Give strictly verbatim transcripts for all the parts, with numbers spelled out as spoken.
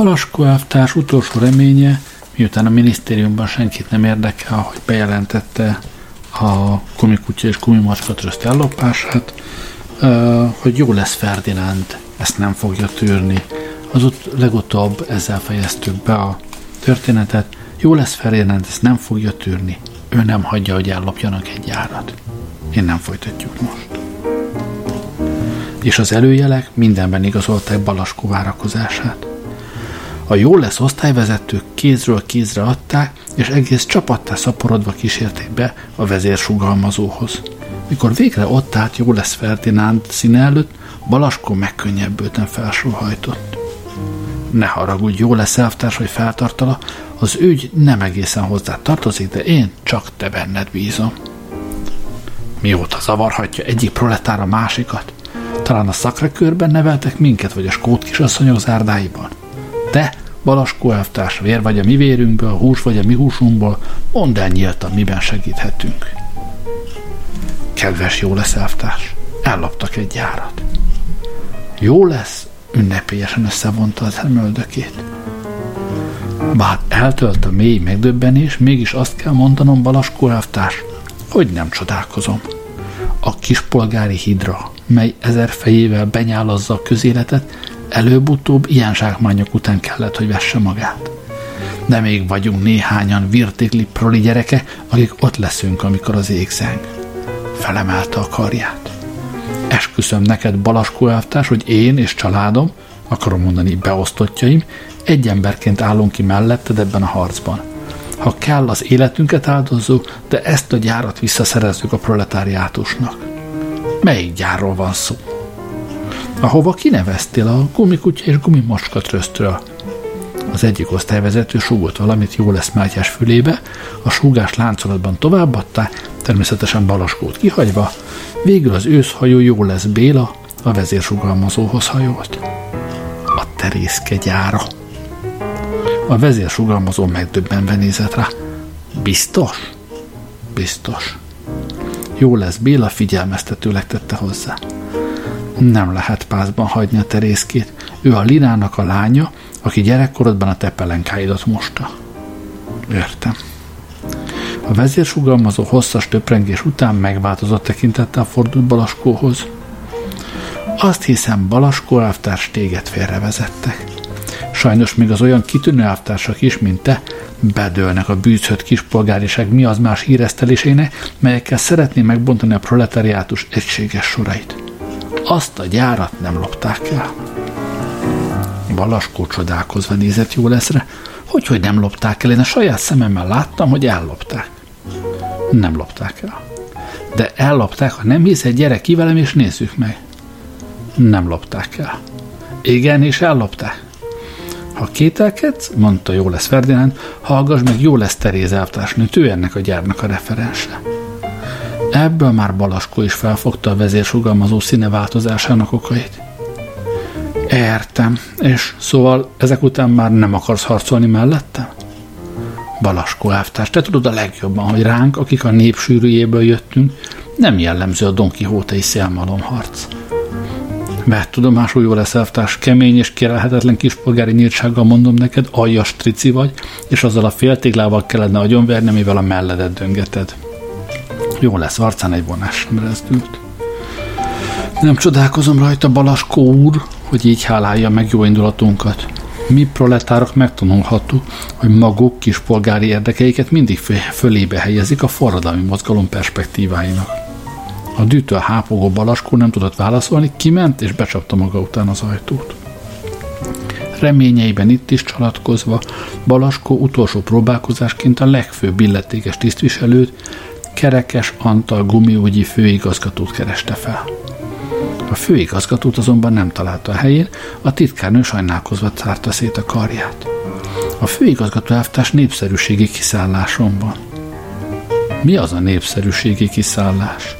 Palaskó elvtárs utolsó reménye, miután a minisztériumban senkit nem érdekel, hogy bejelentette a Gumi Kutya és Gumi Macska Tröszt ellopását, hogy Jólesz Ferdinánd ezt nem fogja tűrni. Azut legutóbb ezzel fejeztük be a történetet. Jólesz Ferdinánd ezt nem fogja tűrni. Ő nem hagyja, hogy ellopjanak egy árat. Innen folytatjuk most. És az előjelek mindenben igazolták Balaskó várakozását. A Jólesz osztályvezetők kézről kézre adták, és egész csapattá szaporodva kísérték be a vezérsugalmazóhoz. Mikor végre ott állt Jólesz Ferdinánd színe előtt, Balaskó megkönnyebbülten felsóhajtott. Ne haragudj, Jólesz elvtárs, hogy feltartala, az ügy nem egészen hozzá tartozik, de én csak te benned bízom. Mióta zavarhatja egyik proletár a másikat? Talán a szakrakörben neveltek minket, vagy a skót kisasszonyok zárdáiban? Te, Balaskó elvtárs, vér vagy a mi vérünkből, hús vagy a mi húsunkból, mondd el nyíltan, miben segíthetünk. Kedves Jólesz elvtárs, elloptak egy gyárat. Jólesz ünnepélyesen összevonta az szemöldökét. Bár eltölt a mély megdöbbenés, mégis azt kell mondanom, Balaskó elvtárs, hogy nem csodálkozom. A kispolgári hidra, mely ezer fejével benyálazza a közéletet, előbb-utóbb ilyen zsákmányok után kellett, hogy vesse magát. De még vagyunk néhányan virtikli proli gyereke, akik ott leszünk, amikor az ég zeng. Felemelte a karját. Esküszöm neked, Balaskó elvtárs, hogy én és családom, akarom mondani beosztottjaim, egy emberként állunk ki melletted ebben a harcban. Ha kell, az életünket áldozzuk, de ezt a gyárat visszaszerezzük a proletáriátusnak. Melyik gyárról van szó? Ahova kineveztél a Gumi Kutya és Gumi Macska Trösztről. Az egyik osztályvezető súgott valamit Jólesz Mátyás fülébe, a súgás láncolatban továbbadta, természetesen Balaskót kihagyva, végül az őszhajó Jólesz Béla a vezérsugalmazóhoz hajolt. A terészke gyára. A vezérsugalmazó megdöbbenve nézett rá. Biztos? Biztos. Jólesz Béla figyelmeztetőleg tette hozzá. Nem lehet pászban hagyni a terészkét. Ő a Linának a lánya, aki gyerekkorodban a te pelenkáidat mosta. Értem. A vezérsugalmazó hosszas töprengés után megváltozott tekintettel fordult Balaskóhoz. Azt hiszem, Balaskó elvtárs, téged félrevezettek. Sajnos még az olyan kitűnő elvtársak is, mint te, bedőlnek a bűzhött kispolgáriság mi az más híresztelésének, melyekkel szeretné megbontani a proletariátus egységes sorait. Azt a gyárat nem lopták el. Balaskó csodálkozva nézett Jóleszre. Hogyhogy nem lopták el? Én a saját szememmel láttam, hogy ellopták. Nem lopták el. De ellopták, ha nem hiszed, gyere ki velem és nézzük meg. Nem lopták el. Igen, és ellopták. Ha kételkedsz, mondta Jólesz Ferdinánd, hallgass meg Jólesz Teréz elvtársnőt, ő ennek a gyárnak a referense. Ebből már Balaskó is felfogta a vezérsugalmazó színe változásának okait. Értem, és szóval ezek után már nem akarsz harcolni mellettem? Balaskó elvtárs, te tudod a legjobban, hogy ránk, akik a nép sűrűjéből jöttünk, nem jellemző a Don Quijote-i szélmalomharc. Mert tudomásul Jólesz elvtárs, kemény és kérelhetetlen kispolgári nyíltsággal mondom neked, aljas trici vagy, és azzal a féltéglával kellene agyonverni, amivel a melledet döngeted. Jólesz arcán egy vonás sem rezdült. Nem csodálkozom rajta, Balaskó úr, hogy így hálálja meg jó indulatunkat. Mi proletárok megtanulhattuk, hogy maguk kispolgári érdekeiket mindig fölébe helyezik a forradalmi mozgalom perspektíváinak. A dűtől hápogó Balaskó nem tudott válaszolni, kiment és becsapta maga után az ajtót. Reményeiben itt is csalatkozva, Balaskó utolsó próbálkozásként a legfőbb illetékes tisztviselőt, Kerekes Antal gumiügyi főigazgatót kereste fel. A főigazgatót azonban nem találta a helyén, a titkárnő sajnálkozva tárta szét a karját. A főigazgató elvtárs népszerűségi kiszálláson van. Mi az a népszerűségi kiszállás?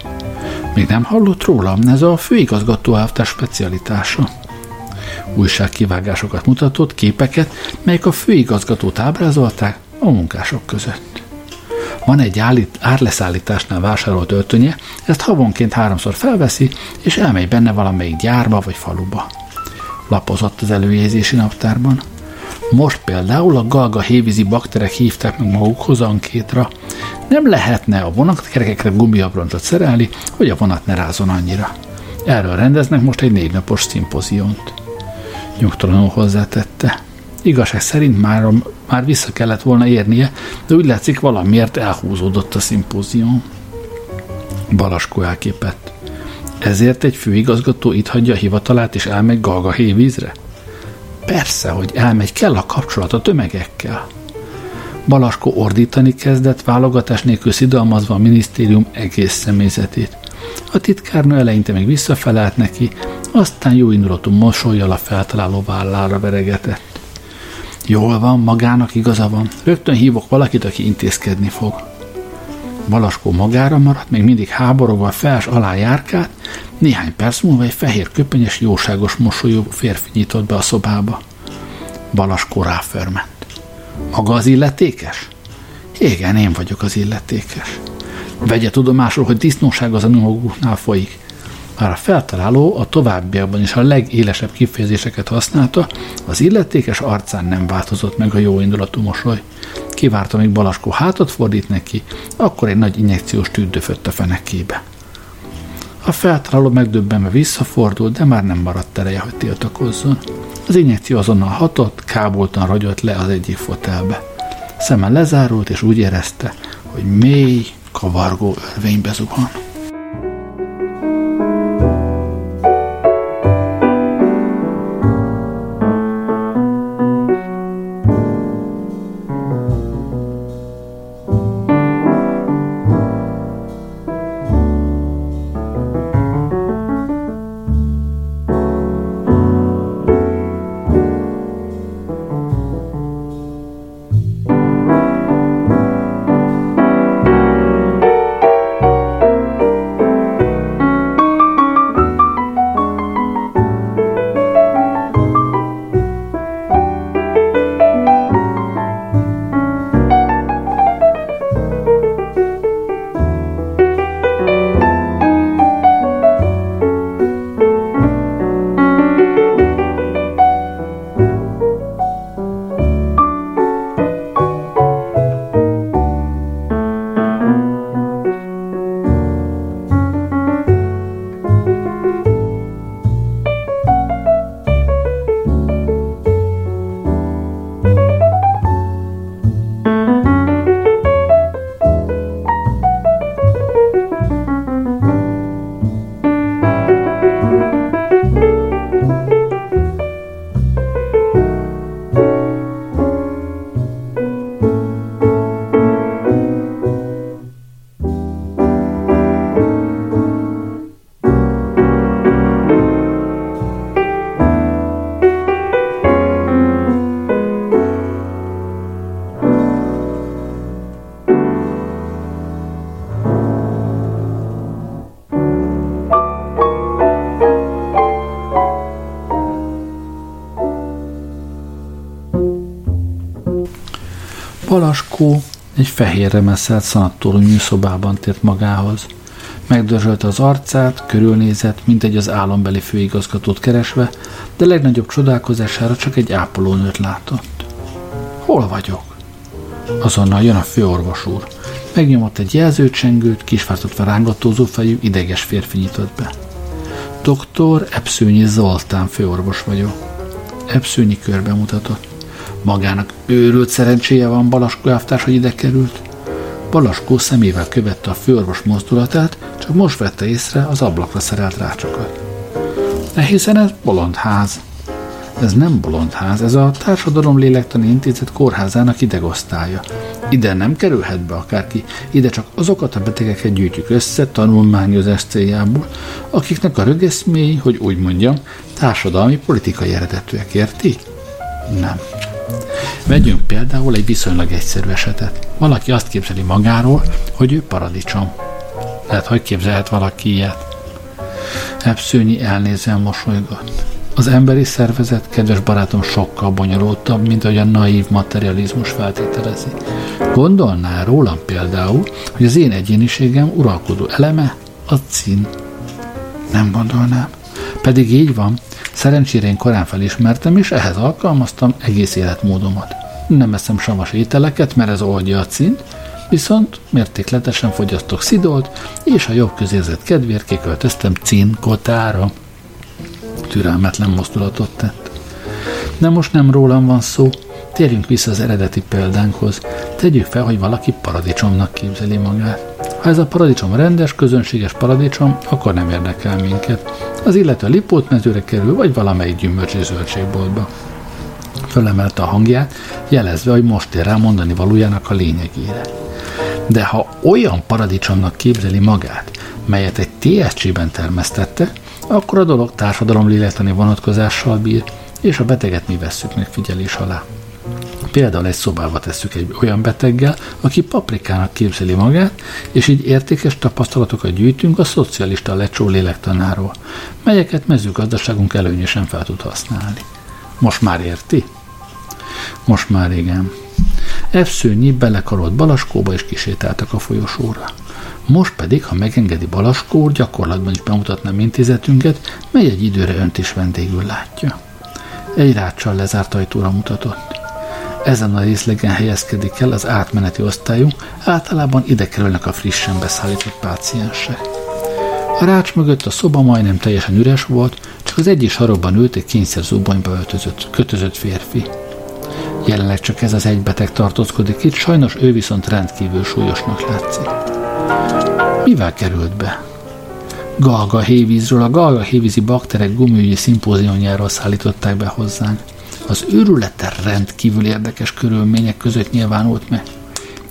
Még nem hallott rólam, ez a főigazgató elvtárs specialitása. Újságkivágásokat mutatott, képeket, melyek a főigazgatót ábrázolták a munkások között. Van egy állít, árleszállításnál vásárolt öltönye, ezt havonként háromszor felveszi, és elmegy benne valamelyik gyárba vagy faluba. Lapozott az előjegyzési naptárban. Most például a galgahévízi bakterek hívták meg magukhoz ankétra. Nem lehetne a vonatkerekekre gumiabroncsot szerelni, hogy a vonat ne rázon annyira. Erről rendeznek most egy négy napos szimpoziont. Nyugtalanul hozzátette. Igazság szerint már, már vissza kellett volna érnie, de úgy látszik valamiért elhúzódott a szimpozion. Balaskó elképett. Ezért egy főigazgató itt hagyja a hivatalát és elmegy Galgahévízre? Persze, hogy elmegy, kell a kapcsolat a tömegekkel. Balaskó ordítani kezdett, válogatás nélkül szidalmazva a minisztérium egész személyzetét. A titkárnő eleinte még visszafelelt neki, aztán jóindulatú mosollyal a feltaláló vállára veregetett. Jól van, magának igaza van. Rögtön hívok valakit, aki intézkedni fog. Balaskó magára maradt, még mindig háborogva fels alá járkált, néhány perc múlva egy fehér köpenyes, jóságos mosolyú férfi nyitott be a szobába. Balaskó ráförment. Maga az illetékes? Igen, én vagyok az illetékes. Vegye tudomásul, hogy disznóság az anyagoknál folyik. Már a feltaláló a továbbiakban is a legélesebb kifejezéseket használta, az illetékes arcán nem változott meg a jóindulatú mosoly. Kivárta, míg Balaskó hátat fordít neki, akkor egy nagy injekciós tűt döfött a fenekébe. A feltaláló megdöbbenve visszafordult, de már nem maradt ereje, hogy tiltakozzon. Az injekció azonnal hatott, kábultan ragyott le az egyik fotelbe. Szeme lezárult, és úgy érezte, hogy mély, kavargó örvénybe zuhan. Balaskó egy fehérre meszelt szanatóriumi szobában tért magához. Megdörzsölte az arcát, körülnézett, mintegy az álombeli főigazgatót keresve, de legnagyobb csodálkozására csak egy ápolónőt látott. Hol vagyok? Azonnal jön a főorvos úr. Megnyomott egy jelzőcsengőt, kisvártatva rángatózó fejű, ideges férfi nyitott be. Doktor Ebszőnyi Zoltán főorvos vagyok. Ebszőnyi körbe mutatott. Magának őrült szerencséje van, Balaskó elvtárs, hogy ide került. Balaskó szemével követte a főorvos mozdulatát, csak most vette észre az ablakra szerelt rácsokat. De hiszen ez bolondház. Ez nem bolondház, ez a Társadalom Lélektani Intézet kórházának idegosztálya. Ide nem kerülhet be akárki, ide csak azokat a betegeket gyűjtjük össze tanulmányozás céljából, akiknek a rögeszméi, hogy úgy mondjam, társadalmi politikai eredetűek, érti? Nem. Vegyünk például egy viszonylag egyszerű esetet. Valaki azt képzeli magáról, hogy ő paradicsom. Lehet, hogy képzelhet valaki ilyet. Ebszőnyi elnézően mosolygott. Az emberi szervezet, kedves barátom, sokkal bonyolultabb, mint ahogy a naív materializmus feltételezi. Gondolná rólam például, hogy az én egyéniségem uralkodó eleme a cín. Nem gondolnám. Pedig így van, szerencsére én korán felismertem, és ehhez alkalmaztam egész életmódomat. Nem eszem savas ételeket, mert ez oldja a cint, viszont mértékletesen fogyasztok szidolt, és a jobb közérzet kedvéért kiköltöztem cinkotára. Türelmetlen mozdulatot tett. De most nem rólam van szó, térjünk vissza az eredeti példánkhoz. Tegyük fel, hogy valaki paradicsomnak képzeli magát. Ha ez a paradicsom rendes, közönséges paradicsom, akkor nem érdekel minket. Az illető Lipótmezőre kerül, vagy valamelyik gyümölcs és zöldségboltba. Fölemelte a hangját, jelezve, hogy most ér rá mondani valójának a lényegére. De ha olyan paradicsomnak képzeli magát, melyet egy té es cé-ben termesztette, akkor a dolog társadalom lélektani vonatkozással bír, és a beteget mi vesszük meg figyelés alá. Például egy szobába tesszük egy olyan beteggel, aki paprikának képzeli magát, és így értékes tapasztalatokat gyűjtünk a szocialista lecsó lélektanáról, melyeket mezőgazdaságunk előnyösen fel tud használni. Most már érti? Most már igen. Ebszőnyi belekarolt Balaskóba és kisétáltak a folyosóra. Most pedig, ha megengedi Balaskó, gyakorlatban is bemutatnám intézetünket, mely egy időre önt is vendégül látja. Egy ráccsal lezárt ajtóra mutatott. Ezen a részlegen helyezkedik el az átmeneti osztályú, általában ide kerülnek a frissen beszállított páciensek. A rács mögött a szoba majdnem teljesen üres volt, csak az egyik sarokban ült egy kényszerzubonyba öltözött, kötözött férfi. Jelenleg csak ez az egy beteg tartózkodik itt, sajnos ő viszont rendkívül súlyosnak látszik. Mivel került be? Galgahévízről, a galgahévízi bakterek gumiügyi szimpóziónjáról szállították be hozzánk. Az őrülete rendkívül érdekes körülmények között nyilvánult meg.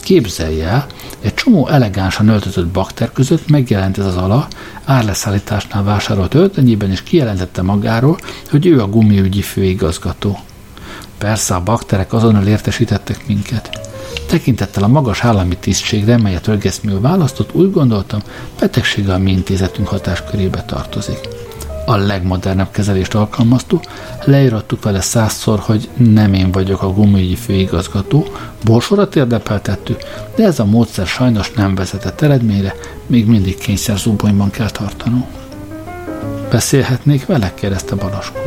Képzelj el, egy csomó elegánsan öltözött bakter között megjelent ez az ala, árleszállításnál vásárolt öltönyében, és kijelentette magáról, hogy ő a gumiügyi főigazgató. Persze a bakterek azonnal értesítettek minket. Tekintettel a magas állami tisztségre, melyet rögeszmül választott, úgy gondoltam, betegsége a mi intézetünk hatáskörébe tartozik. A legmodernebb kezelést alkalmaztuk, leírattuk vele százszor, hogy nem én vagyok a gumiügyi főigazgató, borsorat érdepeltettük, de ez a módszer sajnos nem vezetett eredményre, még mindig kényszerzubonyban kell tartanunk. Beszélhetnék vele? Kérdezte Balaskó.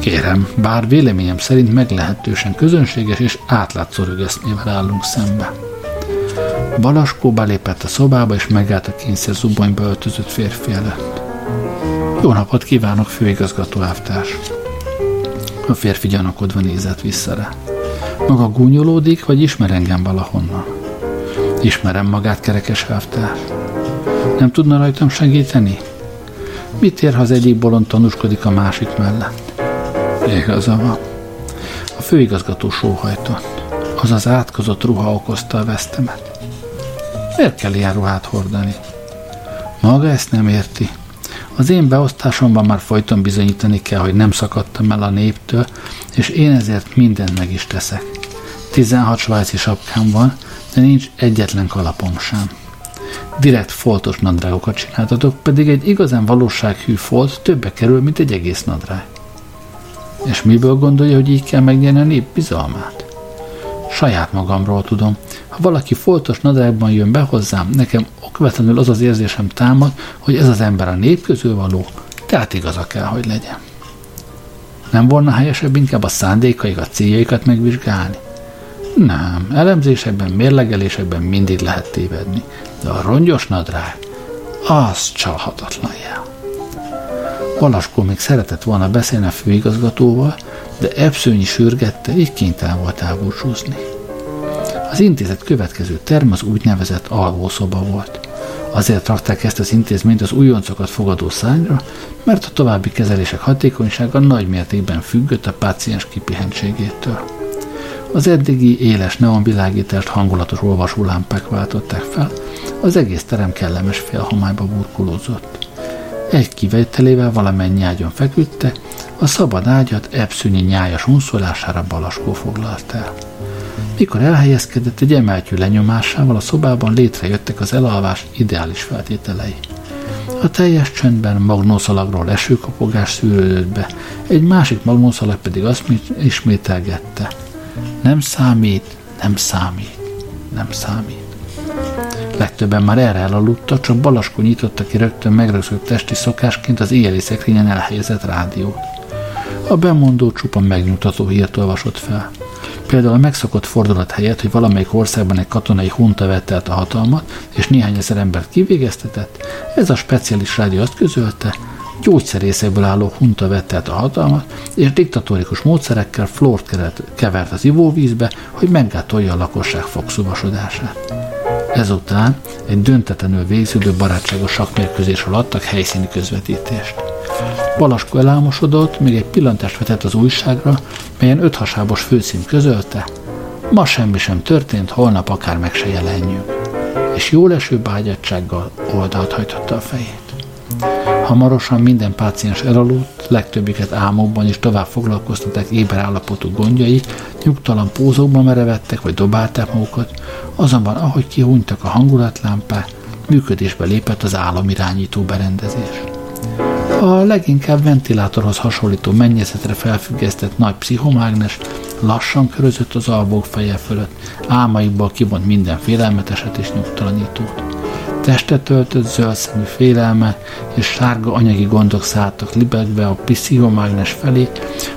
Kérem, bár véleményem szerint meglehetősen közönséges és átlátszó rögeszmével állunk szembe. Balaskó belépett a szobába és megállt a kényszerzubonyba öltözött férfi előtt. Jó napot kívánok, főigazgató elvtárs! A férfi gyanakodva nézett vissza rá. Maga gúnyolódik, vagy ismer engem valahonnan? Ismerem magát, Kerekes elvtárs. Nem tudna rajtam segíteni? Mit ér, ha az egyik bolond tanúskodik a másik mellett? Igaza van. A főigazgató sóhajtott. Az az átkozott ruha okozta a vesztemet. Miért kell ilyen ruhát hordani? Maga ezt nem érti. Az én beosztásomban már folyton bizonyítani kell, hogy nem szakadtam el a néptől, és én ezért mindent meg is teszek. tizenhat svájci sapkám van, de nincs egyetlen kalapom sem. Direkt foltos nadrágokat csináltatok, pedig egy igazán valósághű folt többe kerül, mint egy egész nadrág. És miből gondolja, hogy így kell megnyerni a nép bizalmát? Saját magamról tudom. Ha valaki foltos nadrágban jön be hozzám, nekem okvetlenül az az érzésem támad, hogy ez az ember a nép közül való, tehát igaza kell, hogy legyen. Nem volna helyesebb inkább a szándékaikat, céljaikat megvizsgálni? Nem, elemzésekben, mérlegelésekben mindig lehet tévedni, de a rongyos nadrág, az csalhatatlan jel. Balaskó még szeretett volna beszélni a főigazgatóval, de Ebszőnyi sürgette, így kénytelen volt elbúcsúzni. Az intézet következő term az úgynevezett alvószoba volt. Azért rakták ezt az intézményt az újoncokat fogadó szárnyra, mert a további kezelések hatékonysága nagy mértékben függött a páciens kipihentségétől. Az eddigi éles neonvilágítást hangulatos olvasólámpák váltották fel, az egész terem kellemes félhomályba burkolózott. Egy kivételével valamennyi ágyon feküdtek, a szabad ágyat Ebszőnyi nyájas unszolására Balaskó foglalt el. Mikor elhelyezkedett, egy emeltyű lenyomásával a szobában létrejöttek az elalvás ideális feltételei. A teljes csöndben magnószalagról esőkapogás szűrődött be, egy másik magnószalag pedig azt ismételgette. Nem számít, nem számít, nem számít. Legtöbben már erre elaludtak, csak Balaskó nyitotta ki rögtön megrögzött testi szokásként az éjjeli szekrényen elhelyezett rádiót. A bemondó csupa megnyugtató hírt olvasott fel. Például a megszokott fordulat helyett, hogy valamelyik országban egy katonai hunta vette át a hatalmat, és néhány ezer embert kivégeztetett, ez a speciális rádió azt közölte, gyógyszerészekből álló hunta vette át a hatalmat, és diktatórikus módszerekkel flórt kevert az ivóvízbe, hogy meggátolja a lakosság fogszúvasodását. Ezután egy döntetlenül végződő barátságos sakkmérkőzésről adtak helyszíni közvetítést. Balaskó elámosodott, még egy pillantást vetett az újságra, melyen öthasábos főcím közölte, ma semmi sem történt, holnap akár meg se jelenjünk, és jóleső bágyadsággal oldalt hajtotta a fejét. Hamarosan minden páciens elaludt, legtöbbüket álmokban is tovább foglalkoztatták éber állapotú gondjai, nyugtalan pózokban merevettek vagy dobálták magukat, azonban ahogy kihúnytak a hangulatlámpák, működésbe lépett az álomirányító berendezés. A leginkább ventilátorhoz hasonlító mennyezetre felfüggesztett nagy pszichomágnes lassan körözött az alvók feje fölött, álmaikból kivont minden félelmeteset és nyugtalanítót. Testet töltött zöldszemű félelme és sárga anyagi gondok szálltak libegve a pszichomágnes felé,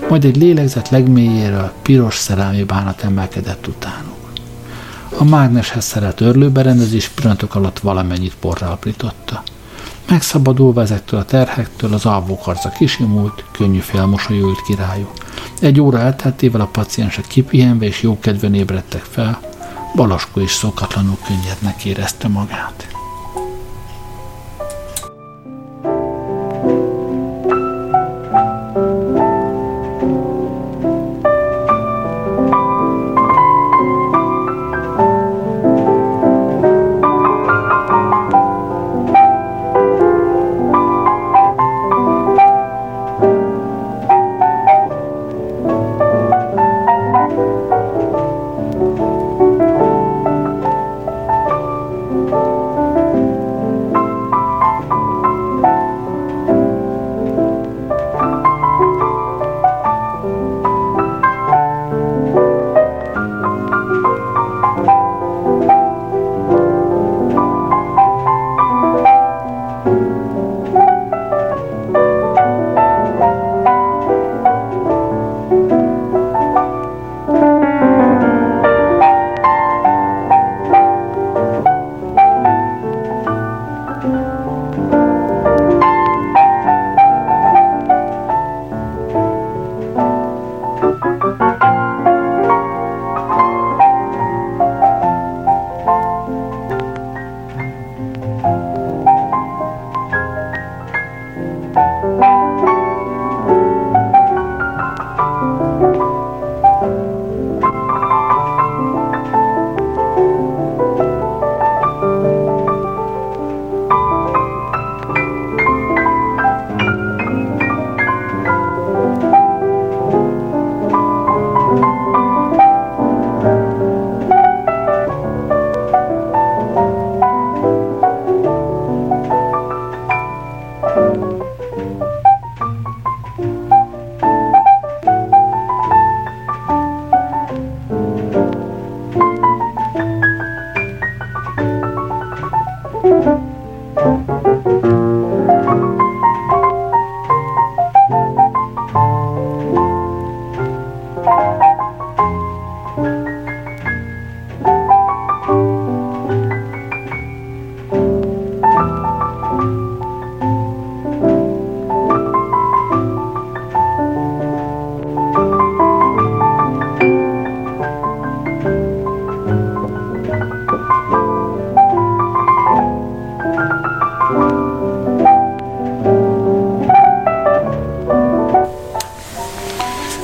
majd egy lélegzet legmélyéről piros szerelmi bánat emelkedett utánuk. A mágneshez szerelt örlőberendezés pillanatok alatt valamennyit porra aprította. Megszabadulva ezektől a terhektől az alvók arca kisimult, könnyű félmosolyült ki rájuk. Egy óra elteltével a paciensek kipihenve és jókedven ébredtek fel, Balaskó is szokatlanul könnyednek érezte magát.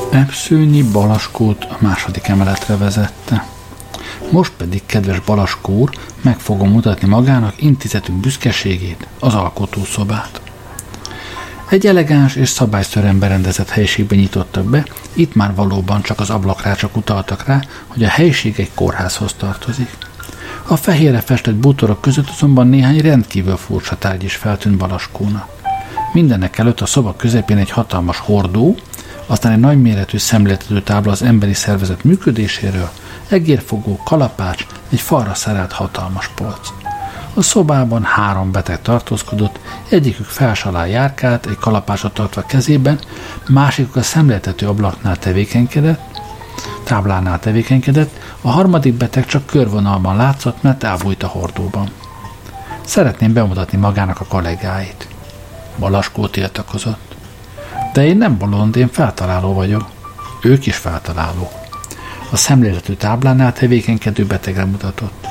Ebszőnyi Balaskót a második emeletre vezette. Most pedig, kedves Balaskó úr, meg fogom mutatni magának intézetünk büszkeségét, az alkotószobát. Egy elegáns és szabályszerűen berendezett helyiségbe nyitottak be, itt már valóban csak az ablakrácsok utaltak rá, hogy a helyiség egy kórházhoz tartozik. A fehérre festett bútorok között azonban néhány rendkívül furcsa tárgy is feltűnt Balaskónak. Mindenek előtt a szoba közepén egy hatalmas hordó, aztán egy nagyméretű szemléltető tábla az emberi szervezet működéséről, egérfogó, kalapács, egy falra szerelt hatalmas polc. A szobában három beteg tartózkodott, egyikük fels alá járkált, egy kalapácsot tartva kezében, másikuk a szemléltető ablaknál tevékenykedett, táblánál tevékenykedett, a harmadik beteg csak körvonalban látszott, mert elbújt a hordóban. Szeretném bemutatni magának a kollégáit. Balaskó tiltakozott. De én nem bolond, én feltaláló vagyok. Ők is feltalálók. A szemléletű táblánál tevékenykedő betegre mutatott.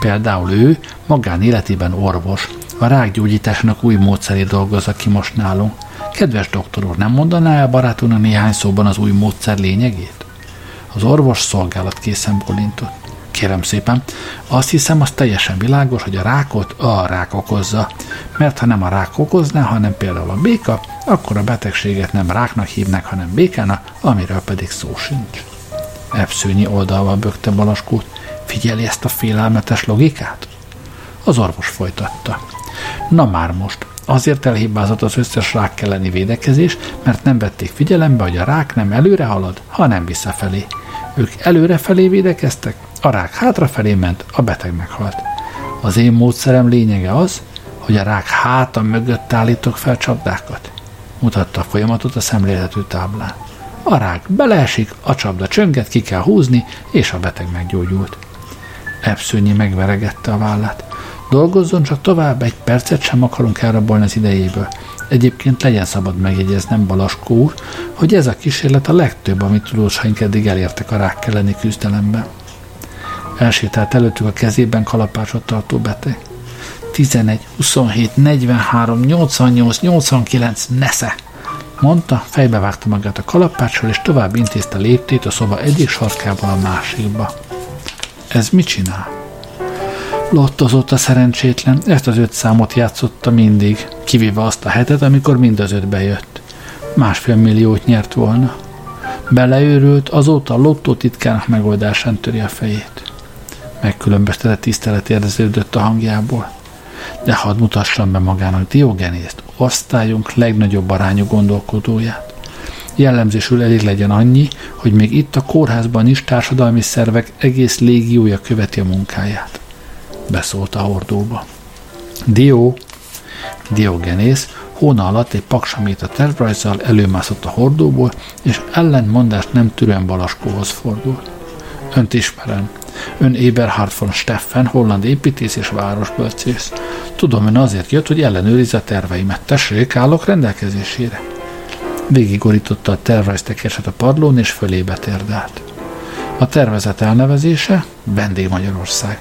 Például ő magánéletében orvos, a rákgyógyításának új módszerét dolgozza ki most nálunk. Kedves doktor úr, nem mondaná el barátunknak néhány szóban az új módszer lényegét? Az orvos szolgálat készen bólintott. Kérem szépen, azt hiszem, az teljesen világos, hogy a rákot a rák okozza, mert ha nem a rák okozná, hanem például a béka, akkor a betegséget nem ráknak hívnak, hanem békának, amiről pedig szó sincs. Ebszőnyi oldalval bökte Balaskót. Figyeli ezt a félelmetes logikát? Az orvos folytatta. Na már most, azért elhibázott az összes rák elleni védekezés, mert nem vették figyelembe, hogy a rák nem előre halad, hanem visszafelé. Ők előrefelé védekeztek, a rák hátrafelé ment, a beteg meghalt. Az én módszerem lényege az, hogy a rák háta mögött állítok fel csapdákat. Mutatta a folyamatot a szemlélhető táblán. A rák beleesik, a csapda csönget, ki kell húzni, és a beteg meggyógyult. Ebszőnyi megveregette a vállát. Dolgozzon csak tovább, egy percet sem akarunk elrabolni az idejéből. Egyébként legyen szabad megjegyeznem, Balaskó úr, hogy ez a kísérlet a legtöbb, amit tudósaink eddig elértek a rák elleni küzdelemben. Elsétált előttük a kezében kalapácsot tartó beteg. tizenegy, huszonhét, negyvenhárom, nyolcvannyolc, nyolcvankilenc, nesze! Mondta, fejbevágta magát a kalapáccsal, és tovább intézte léptét a szoba egyik sarkában a másikba. Ez mit csinál? Lottozott a szerencsétlen, ezt az öt számot játszotta mindig, kivéve azt a hetet, amikor mind az öt bejött. Másfél milliót nyert volna. Beleőrült, azóta a lottó titkának megoldásán töri a fejét. Megkülönböztetett tisztelet érződött a hangjából. De hadd mutassam be magának Diogenészt, osztályunk legnagyobb arányú gondolkodóját. Jellemzésül elég legyen annyi, hogy még itt a kórházban is társadalmi szervek egész légiója követi a munkáját. Beszólt a hordóba. Dio, Diogenész hóna alatt egy paksamét a tervrajzzal előmászott a hordóból, és ellentmondást nem tűrően Balaskóhoz fordult. Önt ismerem. Ön Eberhard von Steffen, holland építész és városbölcész. Tudom, ön azért jött, hogy ellenőrizze a terveimet. Tessék, állok rendelkezésére. Végigorította a tervrajztekercset a padlón, és fölébe térdelt. A tervezet elnevezése Vendég Magyarország.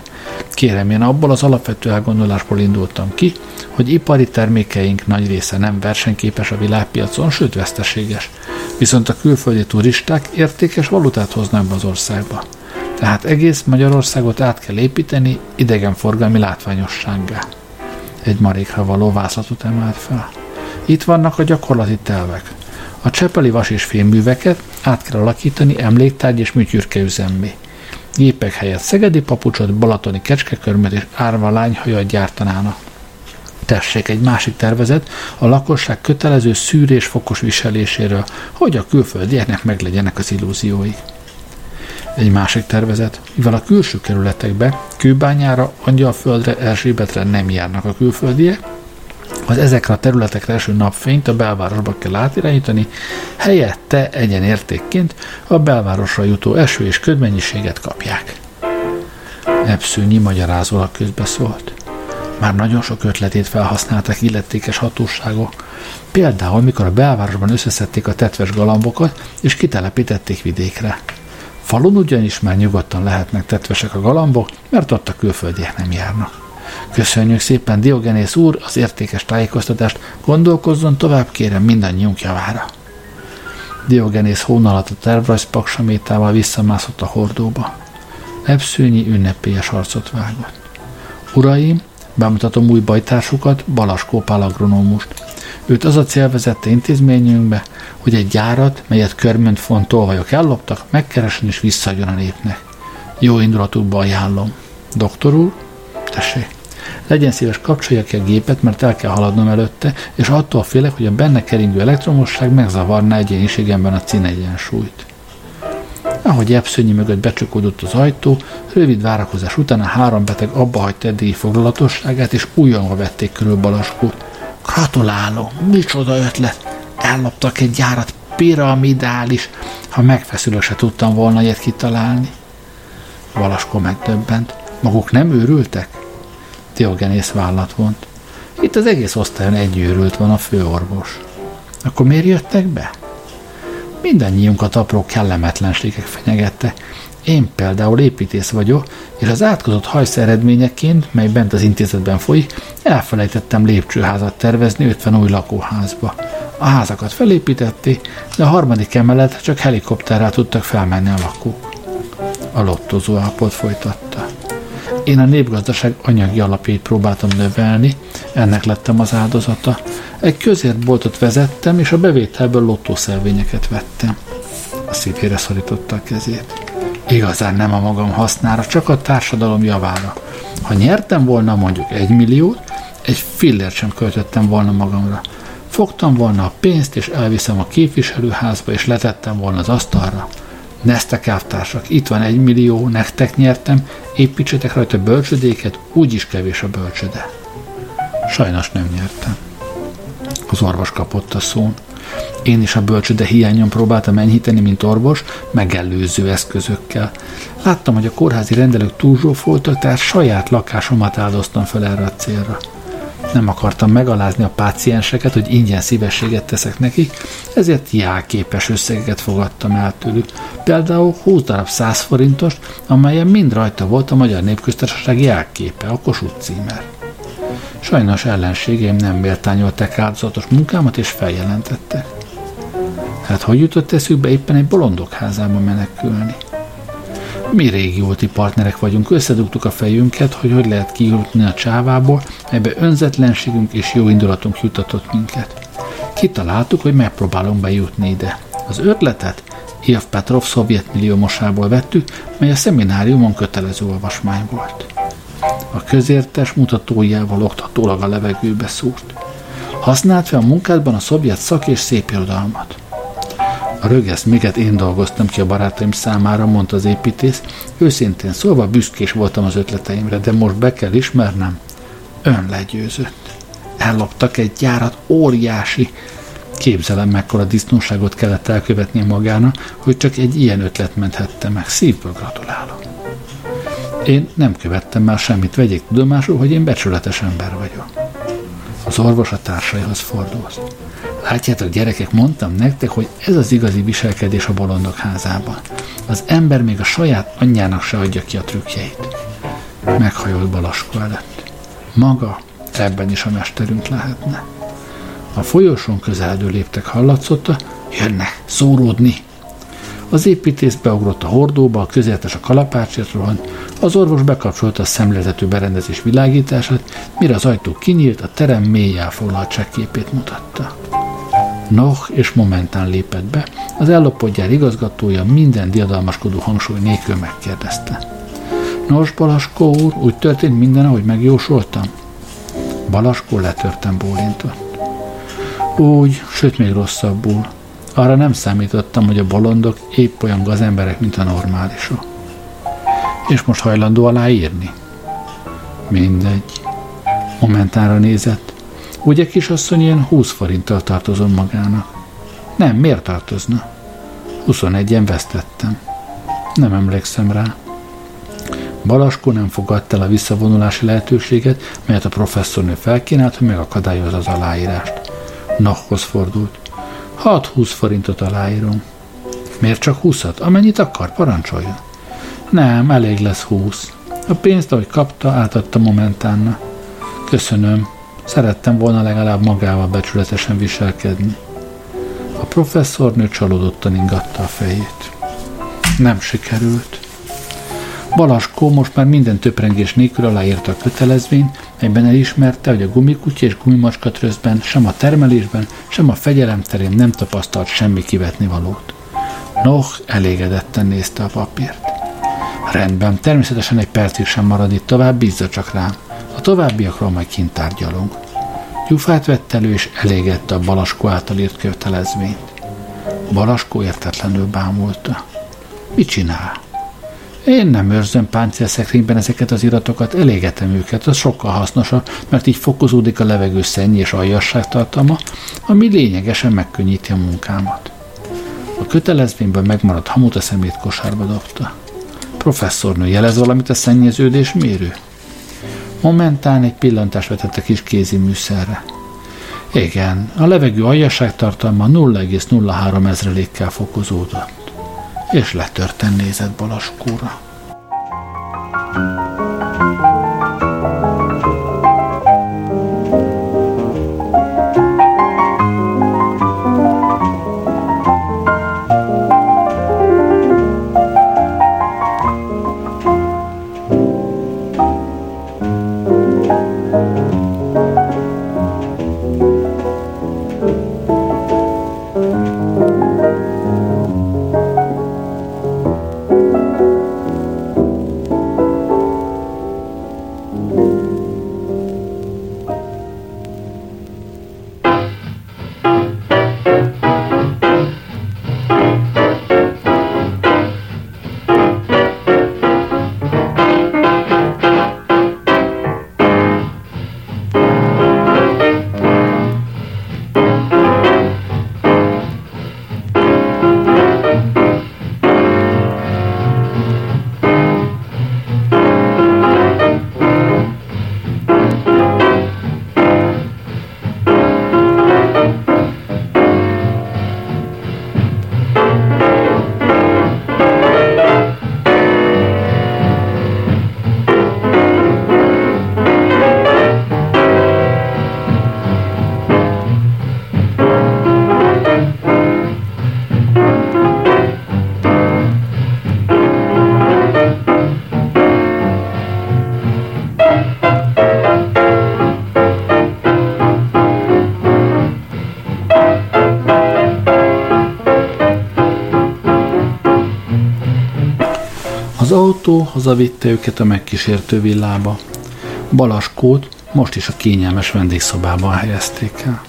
Kérem, én abból az alapvető elgondolásból indultam ki, hogy ipari termékeink nagy része nem versenyképes a világpiacon, sőt veszteséges. Viszont a külföldi turisták értékes valutát hoznak be az országba. Tehát egész Magyarországot át kell építeni idegenforgalmi látványossággá. Egy marékra való vázlatot emelt fel. Itt vannak a gyakorlati tervek. A csepeli vas és fémműveket át kell alakítani emléktárgy és műtyürke üzemmé. Gépek helyett szegedi papucsot, balatoni kecskekörmöt és árva lányhajat gyártanának. Tessék, egy másik tervezet a lakosság kötelező szűrésfokos viseléséről, hogy a külföldieknek meglegyenek az illúziói. Egy másik tervezet, mivel a külső kerületekbe, Kőbányára, Angyalföldre, Erzsébetre nem járnak a külföldiek, az ezekre a területekre eső napfényt a belvárosba kell átirányítani, helyette egyenértékként a belvárosra jutó eső és ködmennyiséget kapják. Ebszőnyi magyarázólag közbeszólt. Már nagyon sok ötletét felhasználták illetékes hatóságok. Például, mikor a belvárosban összeszedték a tetves galambokat, és kitelepítették vidékre. Falun ugyanis már nyugodtan lehetnek tetvesek a galambok, mert ott a külföldiek nem járnak. Köszönjük szépen, Diogenész úr, az értékes tájékoztatást, gondolkozzon tovább, kérem, mindannyiunk javára. Diogenész hóna alatt a tervrajz paksamétával visszamászott a hordóba. Ebszőnyi ünnepélyes arcot vágott. Uraim, bemutatom új bajtársukat, Balaskó Pál agronómust. Őt az a cél vezette intézményünkbe, hogy egy gyárat, melyet körmönt font tolvajok elloptak, megkeresen és visszaadjon a népnek. Jó indulatukba ajánlom. Doktor úr, tessék, legyen szíves, kapcsolja ki a gépet, mert el kell haladnom előtte, és attól félek, hogy a benne keringő elektromosság megzavarná egyéniségemben a cínegyensúlyt. Ahogy Ebszőnyi mögött becsukódott az ajtó, rövid várakozás után a három beteg abbahagyta eddigi foglalatosságát, és újjongva vették körül Balaskót. Gratulálok, micsoda ötlet! Elloptak egy gyárat, piramidális! Ha megfeszülök, se tudtam volna ilyet kitalálni. Balaskó megdöbbent. Maguk nem őrültek? Diogenész vállat vont. Itt az egész osztályon egy őrült van, a főorvos. Akkor miért jöttek be? Mindannyiunkat apró kellemetlenségek fenyegette. Én például építész vagyok, és az átkozott hajsz eredményeként, mely bent az intézetben folyik, elfelejtettem lépcsőházat tervezni ötven új lakóházba. A házakat felépítették, de a harmadik emelet csak helikopterrel tudtak felmenni a lakók. A lottozó állapot folytatta. Én a népgazdaság anyagi alapjait próbáltam növelni, ennek lettem az áldozata. Egy közértboltot vezettem, és a bevételből lottószelvényeket vettem. A szívére szorította a kezét. Igazán nem a magam hasznára, csak a társadalom javára. Ha nyertem volna mondjuk egy milliót, egy fillért sem költöttem volna magamra. Fogtam volna a pénzt, és elviszem a képviselőházba, és letettem volna az asztalra. Neztek elvtársak, itt van egy millió, nektek nyertem, építsetek rajta bölcsödéket, úgyis kevés a bölcsöde. Sajnos nem nyertem. Az orvos kapott a szón. Én is a bölcsöde hiányon próbáltam enyhíteni, mint orvos, megelőző eszközökkel. Láttam, hogy a kórházi rendelők túlzsófoltak, tehát saját lakásomat áldoztam fel erre a célra. Nem akartam megalázni a pácienseket, hogy ingyen szívességet teszek nekik, ezért jelképes összegeket fogadtam el tőlük. Például húsz darab száz forintost, amelyen mind rajta volt a Magyar Népköztársaság jelképe, a Kossuth címer. Sajnos ellenségeim nem méltányolták áldozatos munkámat, és feljelentettek. Hát hogy jutott eszükbe éppen egy bolondok házába menekülni? Mi régióti partnerek vagyunk, összedugtuk a fejünket, hogy hogy lehet kijutni a csávából, ebbe önzetlenségünk és jó indulatunk jutatott minket. Kitaláltuk, hogy megpróbálunk bejutni ide. Az ötletet Ilyev Petrov szovjetmilliómosából vettük, mely a szemináriumon kötelező olvasmány volt. A közértes mutatójával oktatólag a levegőbe szúrt. Használt fel a munkádban a szovjet szak és szépirodalmat. A rögeszméket én dolgoztam ki a barátaim számára, mondta az építész. Őszintén szólva büszkés voltam az ötleteimre, de most be kell ismernem. Ön legyőzött. Elloptak egy gyárat, óriási. Képzelem, mekkora disznóságot kellett elkövetnie magának, hogy csak egy ilyen ötlet menthette meg. Szívből gratulálok. Én nem követtem el semmit, vegyék tudomásul, hogy én becsületes ember vagyok. Az orvos a társaihoz fordult. Látjátok, gyerekek, mondtam nektek, hogy ez az igazi viselkedés a bolondok házában. Az ember még a saját anyjának se adja ki a trükkjeit. Meghajolt Balaskó előtt. Maga ebben is a mesterünk lehetne. A folyosón közeledő léptek hallatszotta, jönnek, szóródni. Az építész beugrott a hordóba, a közértes a kalapácsért rohant, az orvos bekapcsolta a szemléltető berendezés világítását, mire az ajtó kinyílt, a terem mély elfoglaltság képét mutatta. Noh és Momentán lépett be, az ellopott gyár igazgatója minden diadalmaskodó hangsúly nélkül megkérdezte. Nos, Balaskó úr, úgy történt minden, ahogy megjósoltam? Balaskó letörten bólintott. Úgy, sőt még rosszabbul. Arra nem számítottam, hogy a bolondok épp olyan gazemberek, mint a normálisok. És most hajlandó aláírni? Mindegy. Momentánra nézett. Ugye, kisasszony, ilyen húsz forinttal tartozom magának. Nem, miért tartozna? huszonegyen vesztettem. Nem emlékszem rá. Balaskó nem fogadta el a visszavonulási lehetőséget, melyet a professzornő felkínált, hogy megakadályozza az aláírást. Nohhoz fordult. hat-húsz forintot aláírom. Miért csak húszat? Amennyit akar, parancsoljon. Nem, elég lesz húsz. A pénzt, ahogy kapta, átadta Momentánna. Köszönöm. Szerettem volna legalább magával becsületesen viselkedni. A professzornő csalódottan ingatta a fejét. Nem sikerült. Balaskó most már minden töprengés nélkül aláírta a kötelezvényt, melyben elismerte, hogy a Gumi Kutya és Gumi Macska Trösztben sem a termelésben, sem a fegyelem terén nem tapasztalt semmi kivetnivalót. Noh elégedetten nézte a papírt. Rendben, természetesen egy percig sem marad itt tovább, bízza csak rám. A továbbiakról majd kint tárgyalunk. Gyufát vett elő, és elégette a Balaskó által írt kötelezvényt. Balaskó értetlenül bámulta. Mit csinál? Én nem őrzöm páncélszekrényben ezeket az iratokat, elégetem őket, az sokkal hasznosabb, mert így fokozódik a levegő szenny és aljasság tartalma, ami lényegesen megkönnyíti a munkámat. A kötelezvényben megmaradt hamut a szemét kosárba dobta. Professzornő, jelez valamit a szennyeződés mérő? Momentán egy pillantást vetett a kis kézi műszerre. Igen, a levegő aljasság tartalma nulla egész nulla három ezrelékkel fokozódott. És letörten nézett Balaskóra. Az autó hazavitte őket a megkísértő villába. Balaskót most is a kényelmes vendégszobában helyezték el.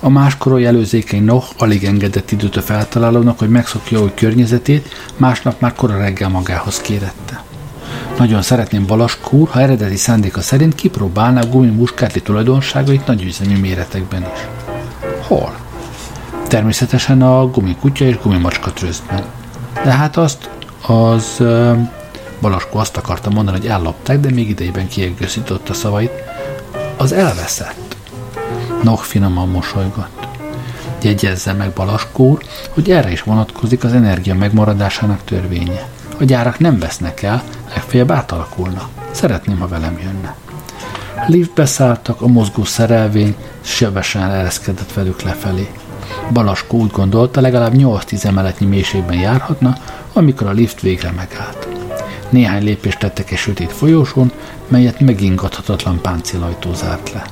A máskor előzékeny Noh alig engedett időt a feltalálónak, hogy megszokja új környezetét, másnap már kora reggel magához kérette. Nagyon szeretném Balaskó úr, ha eredeti szándéka szerint kipróbálná a gumimuskátli tulajdonságait nagyüzemű méretekben is. Hol? Természetesen a Gumi Kutya és Gumi Macska Trösztben. De hát azt... Az euh, Balaskó azt akarta mondani, hogy ellopták, de még idejében kiegészítette szavait. Az elveszett. Noh finoman mosolygott. Jegyezze meg, Balaskó úr, hogy erre is vonatkozik az energia megmaradásának törvénye. A gyárak nem vesznek el, legfeljebb átalakulnak. Szeretném, ha velem jönne. Liftbe szálltak, a mozgó szerelvény sebesen ereszkedett velük lefelé. Balaskó úgy gondolta, legalább nyolc-tíz emeletnyi mélységben járhatna, amikor a lift végre megállt. Néhány lépést tettek egy sötét folyósón, melyet megingathatatlan páncélajtó zárt le.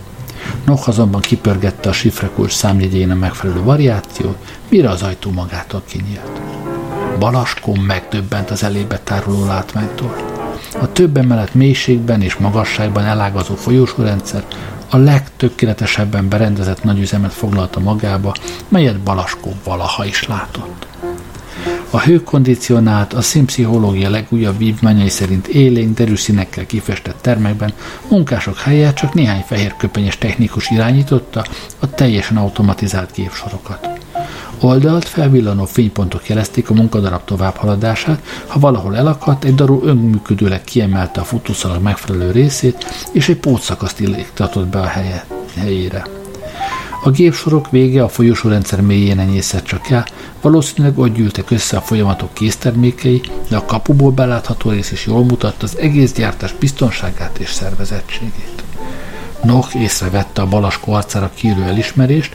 Noh azonban kipörgette a sifrekulcs számjegyén a megfelelő variációt, mire az ajtó magától kinyílt. Balaskó megdöbbent az elébe táruló látványtól. A több emelet mélységben és magasságban elágazó folyósórendszer a legtökéletesebben berendezett nagyüzemet foglalta magába, melyet Balaskó valaha is látott. A hőkondicionált, a színpszichológia legújabb vívmányai szerint élénk, derűs színekkel kifestett termekben munkások helyett csak néhány fehér köpenyes technikus irányította a teljesen automatizált gépsorokat. Oldalt felvillanó fénypontok jelezték a munkadarab továbbhaladását, ha valahol elakadt, egy darú önműködőleg kiemelte a futószalag megfelelő részét, és egy pótszakaszt illégtatott be a helyére. A gépsorok vége a folyosórendszer mélyén enyészett csak el, valószínűleg ott gyűltek össze a folyamatok késztermékei, de a kapuból belátható rész is jól mutatta az egész gyártás biztonságát és szervezettségét. Noh észrevette a Balaskó arcára kiülő elismerést,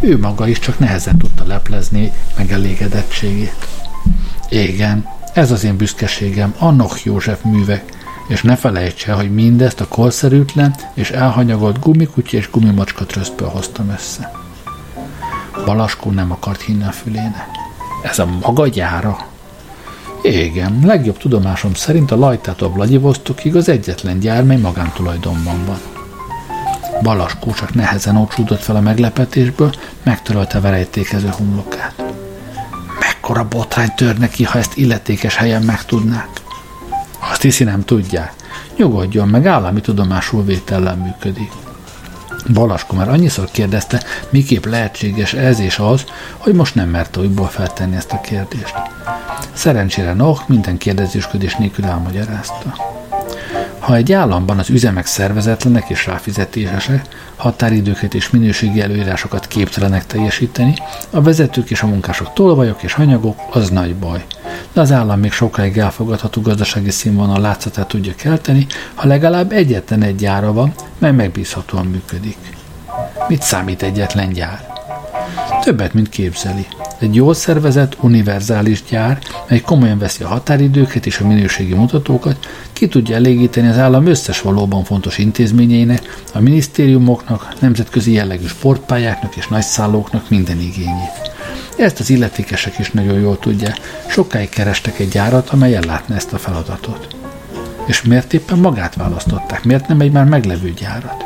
ő maga is csak nehezen tudta leplezni megelégedettségét. Igen, ez az én büszkeségem, a Noh József művek, és ne felejts el, hogy mindezt a korszerűtlen és elhanyagolt gumikutya és gumimacska trösztből hoztam össze. Balaskó nem akart hinni a fülének. Ez a maga gyára? Igen, legjobb tudomásom szerint a Lajtától Vlagyivosztokig az egyetlen gyár, mely magántulajdonban van. Balaskó csak nehezen ócsúdott fel a meglepetésből, megtörölte verejtékező homlokát. mekkora botrány tör neki, ha ezt illetékes helyen megtudnák. Azt hiszi, nem tudják. Nyugodjon meg, állami tudomásul vétellel működik. Balaskó már annyiszor kérdezte, miképp lehetséges ez és az, hogy most nem merte újból feltenni ezt a kérdést. Szerencsére Noh minden kérdezősködés nélkül elmagyarázta. Ha egy államban az üzemek szervezetlenek és ráfizetésesek, határidőket és minőségi előírásokat képtelenek teljesíteni, a vezetők és a munkások tolvajok és hanyagok, az nagy baj. De az állam még sokáig elfogadható gazdasági színvonal látszatát tudja kelteni, ha legalább egyetlen egy gyára van, mely megbízhatóan működik. Mit számít egyetlen gyár? Többet, mint képzeli. Egy jól szervezett, univerzális gyár, mely komolyan veszi a határidőket és a minőségi mutatókat, ki tudja elégíteni az állam összes valóban fontos intézményeinek, a minisztériumoknak, nemzetközi jellegű sportpályáknak és nagyszállóknak minden igényét. Ezt az illetékesek is nagyon jól tudják, sokáig kerestek egy gyárat, amely ellátna ezt a feladatot. És miért éppen magát választották, miért nem egy már meglevő gyárat?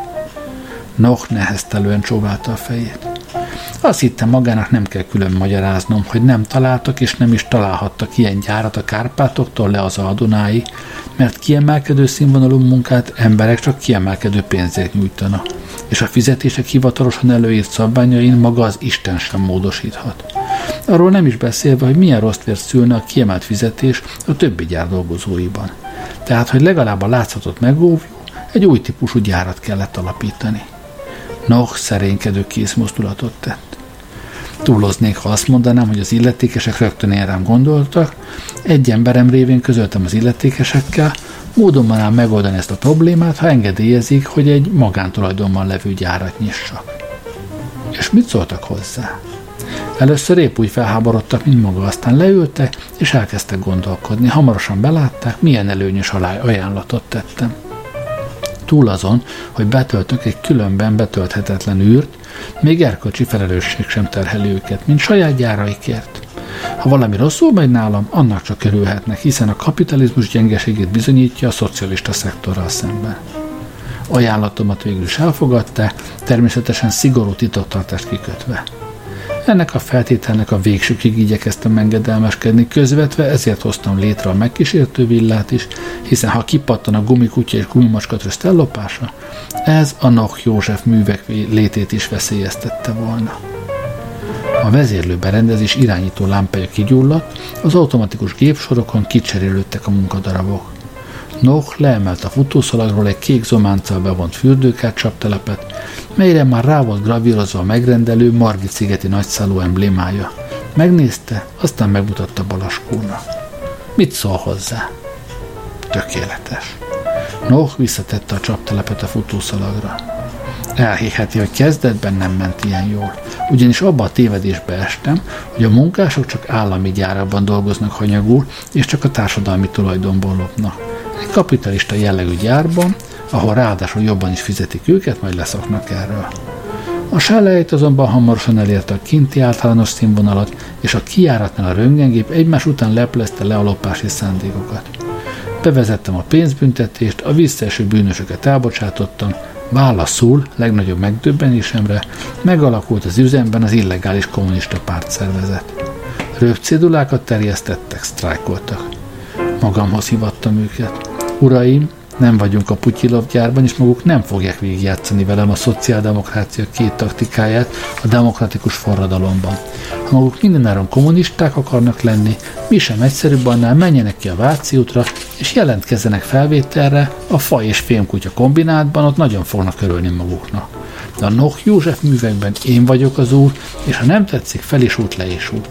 Noh neheztelően csóválta a fejét. Azt hittem, magának nem kell külön magyaráznom, hogy nem találtak és nem is találhattak ilyen gyárat a Kárpátoktól le az Aldunáig, mert kiemelkedő színvonalú munkát emberek csak kiemelkedő pénzért nyújtanak, és a fizetések hivatalosan előírt szabványain maga az Isten sem módosíthat. Arról nem is beszélve, hogy milyen rossz vért szülne a kiemelt fizetés a többi gyár dolgozóiban. Tehát, hogy legalább a látszatot megóvjuk, egy új típusú gyárat kellett alapítani. Noh szerénykedő kézmozdulatot tett. Túloznék, ha azt mondanám, hogy az illetékesek rögtön én rám gondoltak, egy emberem révén közöltem az illetékesekkel, módonban áll megoldani ezt a problémát, ha engedélyezik, hogy egy magántulajdonban levő gyárat nyissak. És mit szóltak hozzá? Először épp úgy felháborodtak, mint maga, aztán leültek, és elkezdtek gondolkodni. Hamarosan belátták, milyen előnyös ajánlatot tettem. Túl azon, hogy betöltök egy különben betölthetetlen űrt, még erkölcsi felelősség sem terheli őket, mint saját gyáraikért. Ha valami rosszul megy nálam, annak csak örülhetnek, hiszen a kapitalizmus gyengeségét bizonyítja a szocialista szektorral szemben. Ajánlatomat végül is elfogadták, természetesen szigorú titoktartást kikötve. Ennek a feltételnek a végsőkig igyekeztem engedelmeskedni, közvetve ezért hoztam létre a megkísértő villát is, hiszen ha kipattan a Gumi Kutya és Gumi Macska Tröszt ellopása, ez a Noh József művek létét is veszélyeztette volna. A vezérlő berendezés irányító lámpája kigyulladt, az automatikus gépsorokon kicserélődtek a munkadarabok. Noh leemelt a futószalagról egy kék zománccal bevont fürdőkát csaptelepet, melyre már rá volt gravírozva a megrendelő Margit-szigeti nagyszáló emblémája. Megnézte, aztán megmutatta Balaskónak. Mit szól hozzá? Tökéletes. Noh visszatette a csaptelepet a futószalagra. Elhiheti, hogy kezdetben nem ment ilyen jól, ugyanis abba a tévedésbe estem, hogy a munkások csak állami gyárakban dolgoznak hanyagul, és csak a társadalmi tulajdonból lopnak. Egy kapitalista jellegű gyárban, ahol ráadásul jobban is fizetik őket, majd leszaknak erről. A selejt azonban hamarosan elérte a kinti általános színvonalat, és a kijáratnál a röntgengép egymás után leplezte le a lopási szándékokat. Bevezettem a pénzbüntetést, a visszaeső bűnösöket elbocsátottam, válaszul legnagyobb megdöbbenésemre megalakult az üzemben az illegális kommunista pártszervezet. Röpcédulákat terjesztettek, sztrájkoltak. Magamhoz hivattam őket. Uraim, nem vagyunk a Putyilov-gyárban, és maguk nem fogják végigjátszani velem a szociáldemokrácia két taktikáját a demokratikus forradalomban. Ha maguk mindenáron kommunisták akarnak lenni, mi sem egyszerűbb annál menjenek ki a Váci útra, és jelentkezzenek felvételre a fa és fémkutya kombinátban, ott nagyon fognak örülni maguknak. De a Noh József művekben én vagyok az úr, és ha nem tetszik, fel is út, le is út.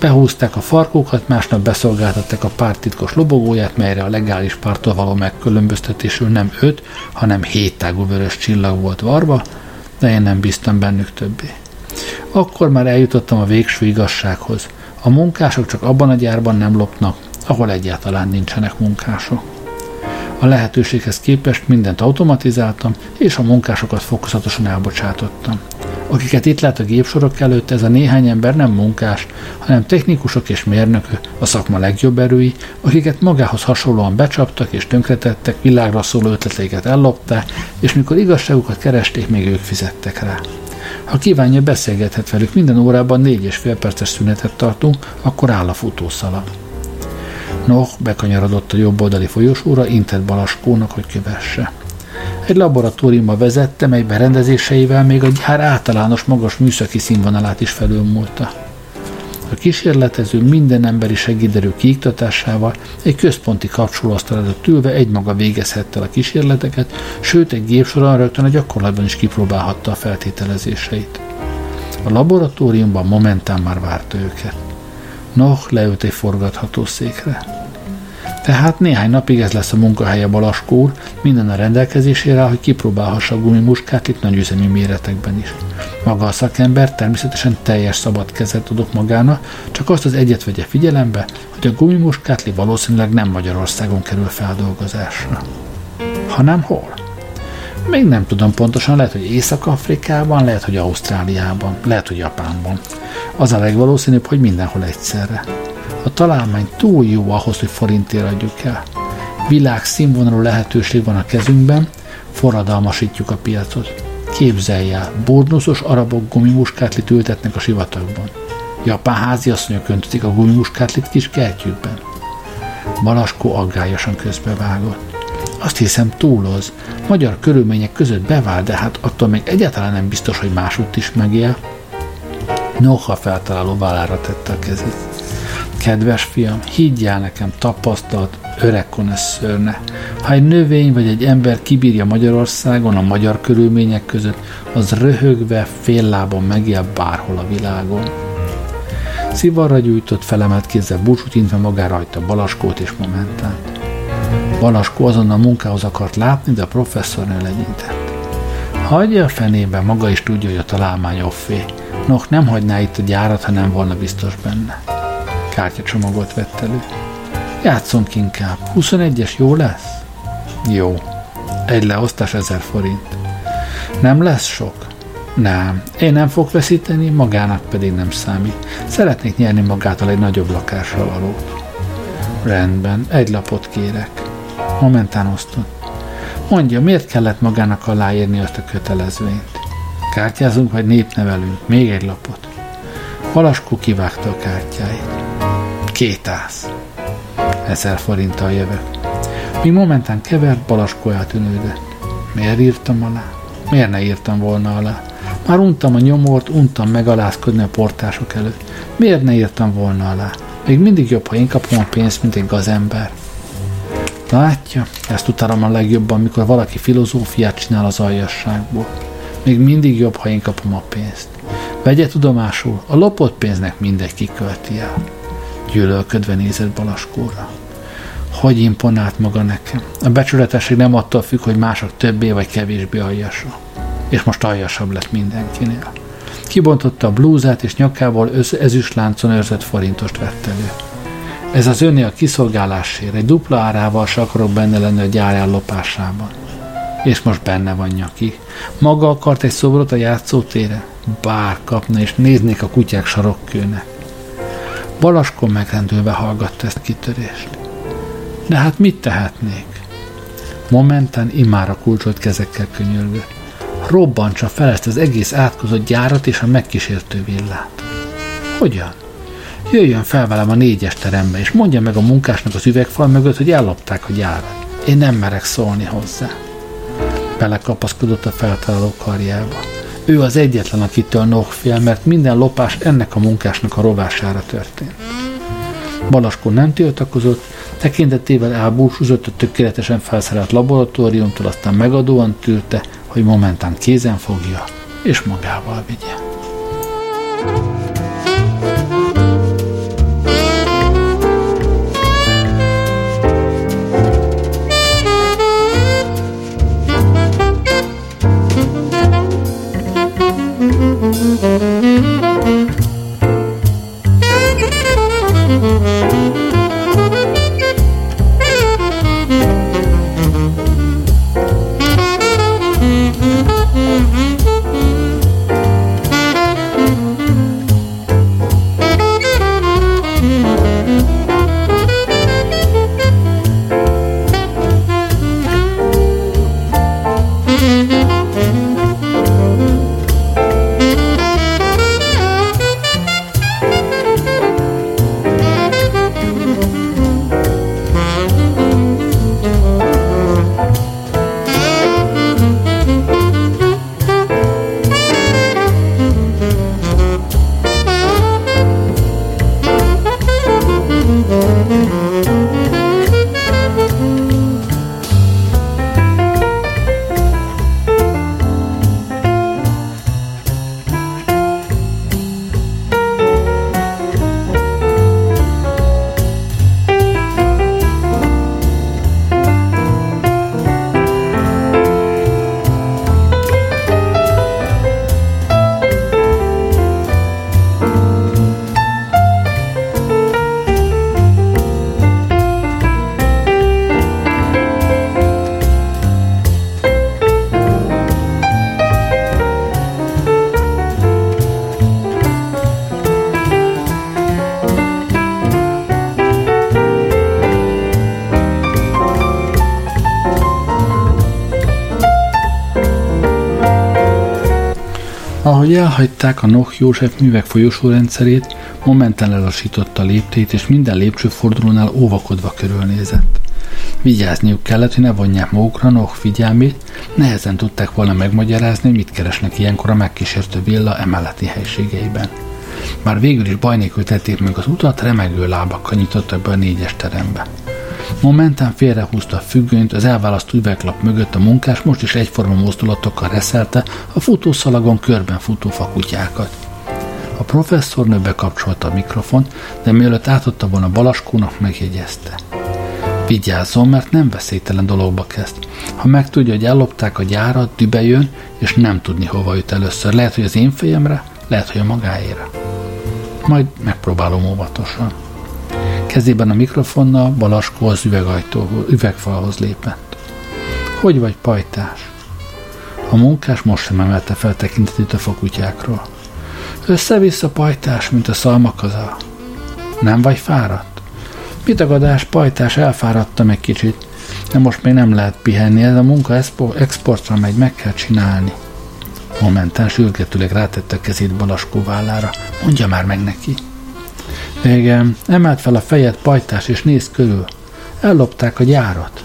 Behúzták a farkukat, másnap beszolgáltatták a párt titkos lobogóját, melyre a legális párttól való megkülönböztetésül nem öt, hanem héttágú vörös csillag volt varva, de én nem bíztam bennük többé. Akkor már eljutottam a végső igazsághoz. A munkások csak abban a gyárban nem lopnak, ahol egyáltalán nincsenek munkások. A lehetőséghez képest mindent automatizáltam, és a munkásokat fokozatosan elbocsátottam. Akiket itt lát a gépsorok előtt, ez a néhány ember nem munkás, hanem technikusok és mérnökök, a szakma legjobb erői, akiket magához hasonlóan becsaptak és tönkretettek, világra szóló ötleteiket ellopták, és mikor igazságukat keresték, még ők fizettek rá. Ha kívánja, beszélgethet velük, minden órában négy és fél perces szünetet tartunk, akkor áll a futószalag. Noh bekanyarodott a jobb oldali folyosóra, intett Balaskónak, hogy kövesse. Egy laboratóriumba vezette, mely berendezéseivel még a gyár általános magas műszaki színvonalát is felülmúlta. A kísérletező minden emberi segéderő kiiktatásával egy központi kapcsolóasztal előtt ülve egymaga végezhette a kísérleteket, sőt egy gép során rögtön a gyakorlatban is kipróbálhatta a feltételezéseit. A laboratóriumban Momentán már várta őket. Noh leült egy forgatható székre. Tehát néhány napig ez lesz a munkahelye Balaskó úr, minden a rendelkezésére áll, hogy kipróbálhassa a gumimuskát itt nagyüzemi méretekben is. Maga a szakember természetesen teljes szabad kezet adok magának, csak azt az egyet vegye figyelembe, hogy a gumimuskátli valószínűleg nem Magyarországon kerül feldolgozásra. Hanem hol? Még nem tudom pontosan, lehet, hogy Észak-Afrikában, lehet, hogy Ausztráliában, lehet, hogy Japánban. Az a legvalószínűbb, hogy mindenhol egyszerre. A találmány túl jó ahhoz, hogy forintért adjuk el. Világ színvonalú lehetőség van a kezünkben, forradalmasítjuk a piacot. Képzelj el, bornuszos arabok gumimuskátlit ültetnek a sivatagban. Japán háziasszonyok öntötik a gumimuskátlit kis kertjükben. Balaskó aggályosan közbevágott. Azt hiszem túloz, magyar körülmények között bevált, de hát attól még egyáltalán nem biztos, hogy másutt is megél. Noha feltaláló vállára tette a kezét. Kedves fiam, higgyál nekem tapasztalt öreg konnesszőrne. Ha egy növény vagy egy ember kibírja Magyarországon a magyar körülmények között, az röhögve fél lábon megél bárhol a világon. Szivarra gyújtott, felemelt kézzel búcsút intve magára hagyta Balaskót és Momentánt. Balaskó azonnal munkához akart látni, de a professzornő legyintett. Hagyja a fenébe, maga is tudja, hogy a találmány offé. Noh nem hagyná itt a gyárat, ha nem volna biztos benne. Kártyacsomagot vett elő. Játszunk inkább. huszonegyes jó lesz? Jó. Egy leosztás ezer forint. Nem lesz sok? Nem. Én nem fog veszíteni, magának pedig nem számít. Szeretnék nyerni magától egy nagyobb lakásra valót. Rendben. Egy lapot kérek. Momentán osztott. Mondja, miért kellett magának aláírni azt a kötelezvényt? Kártyázunk, vagy népnevelünk? Még egy lapot. Balaskó kivágta a kártyáit. kétszáz. Ezer forinttal jövök. Míg Momentán kevert, Balaskó eltűnődött. Miért írtam alá? Miért ne írtam volna alá? Már untam a nyomort, untam megalázkodni a portások előtt. Miért ne írtam volna alá? Még mindig jobb, ha én kapom a pénzt, mint egy gazember. Látja, ezt utálom a legjobban, mikor valaki filozófiát csinál az aljasságból. Még mindig jobb, ha én kapom a pénzt. Vegye tudomásul, a lopott pénznek mindegy kikölti el. Gyűlölködve nézett Balaskóra. Hogy imponált maga nekem? A becsületesség nem attól függ, hogy mások többé vagy kevésbé aljasak. És most aljasabb lett mindenkinél. Kibontotta a blúzát, és nyakából ezüstláncon őrzött forintost vett elő. Ez az önné a kiszolgálásért, egy dupla árával se akarok benne lenni a gyár ellopásában. És most benne van nyaki. Maga akart egy szobrot a játszótére? Bár kapna, és néznék a kutyák sarokkőnek. Balaskó megrendülve hallgatta ezt a kitörést. De hát mit tehetnék? Momentán immár a kulcsolt kezekkel könyörgött. Robbantsa fel ezt az egész átkozott gyárat és a megkísértő villát. Hogyan? Jöjjön fel velem a négyes terembe, és mondja meg a munkásnak az üvegfal mögött, hogy ellopták a gyárat. Én nem merek szólni hozzá. Belekapaszkodott a feltaláló karjába. Ő az egyetlen, akitől Noh fél, mert minden lopás ennek a munkásnak a rovására történt. Balaskó nem tiltakozott, tekintetével elbúcsúzott a tökéletesen felszerelt laboratóriumtól, aztán megadóan tűrte, hogy Momentán kézen fogja és magával vigye. Ahogy elhagyták a Noh József művek folyosórendszerét, Momentán lelassította a léptét, és minden lépcsőfordulónál óvakodva körülnézett. Vigyázniuk kellett, hogy ne vonják magukra Noh figyelmét, nehezen tudták volna megmagyarázni, mit keresnek ilyenkor a megkísértő villa emeleti helységeiben. Bár végül is baj nélkül tették meg az utat, remegő lábakkal nyitottak be a négyes terembe. Momentán félrehúzta a függönyt, az elválasztó üveglap mögött a munkás most is egyforma mozdulatokkal reszelte a futószalagon körben futó fakutyákat. A professzornő bekapcsolta a mikrofont, de mielőtt átadta volna Balaskónak, megjegyezte. Vigyázzon, mert nem veszélytelen dologba kezd. Ha megtudja, hogy ellopták a gyárat, dübe jön, és nem tudni hova jut először. Lehet, hogy az én fejemre, lehet, hogy a magáéra. Majd megpróbálom óvatosan. Kezében a mikrofonnal Balaskó az üvegfalhoz lépett. Hogy vagy, pajtás? A munkás most sem emelte fel tekintetét a fakutyákról. Össze-vissza, pajtás, mint a szalmakaza. Nem vagy fáradt? Kitagadás, pajtás, elfáradtam egy kicsit. De most még nem lehet pihenni, ez a munka exportra megy, meg kell csinálni. Momentán sürgetőleg rátette a kezét Balaskó vállára. Mondja már meg neki. Igen, emelt fel a fejed, pajtás, és nézd körül. Ellopták a gyárat.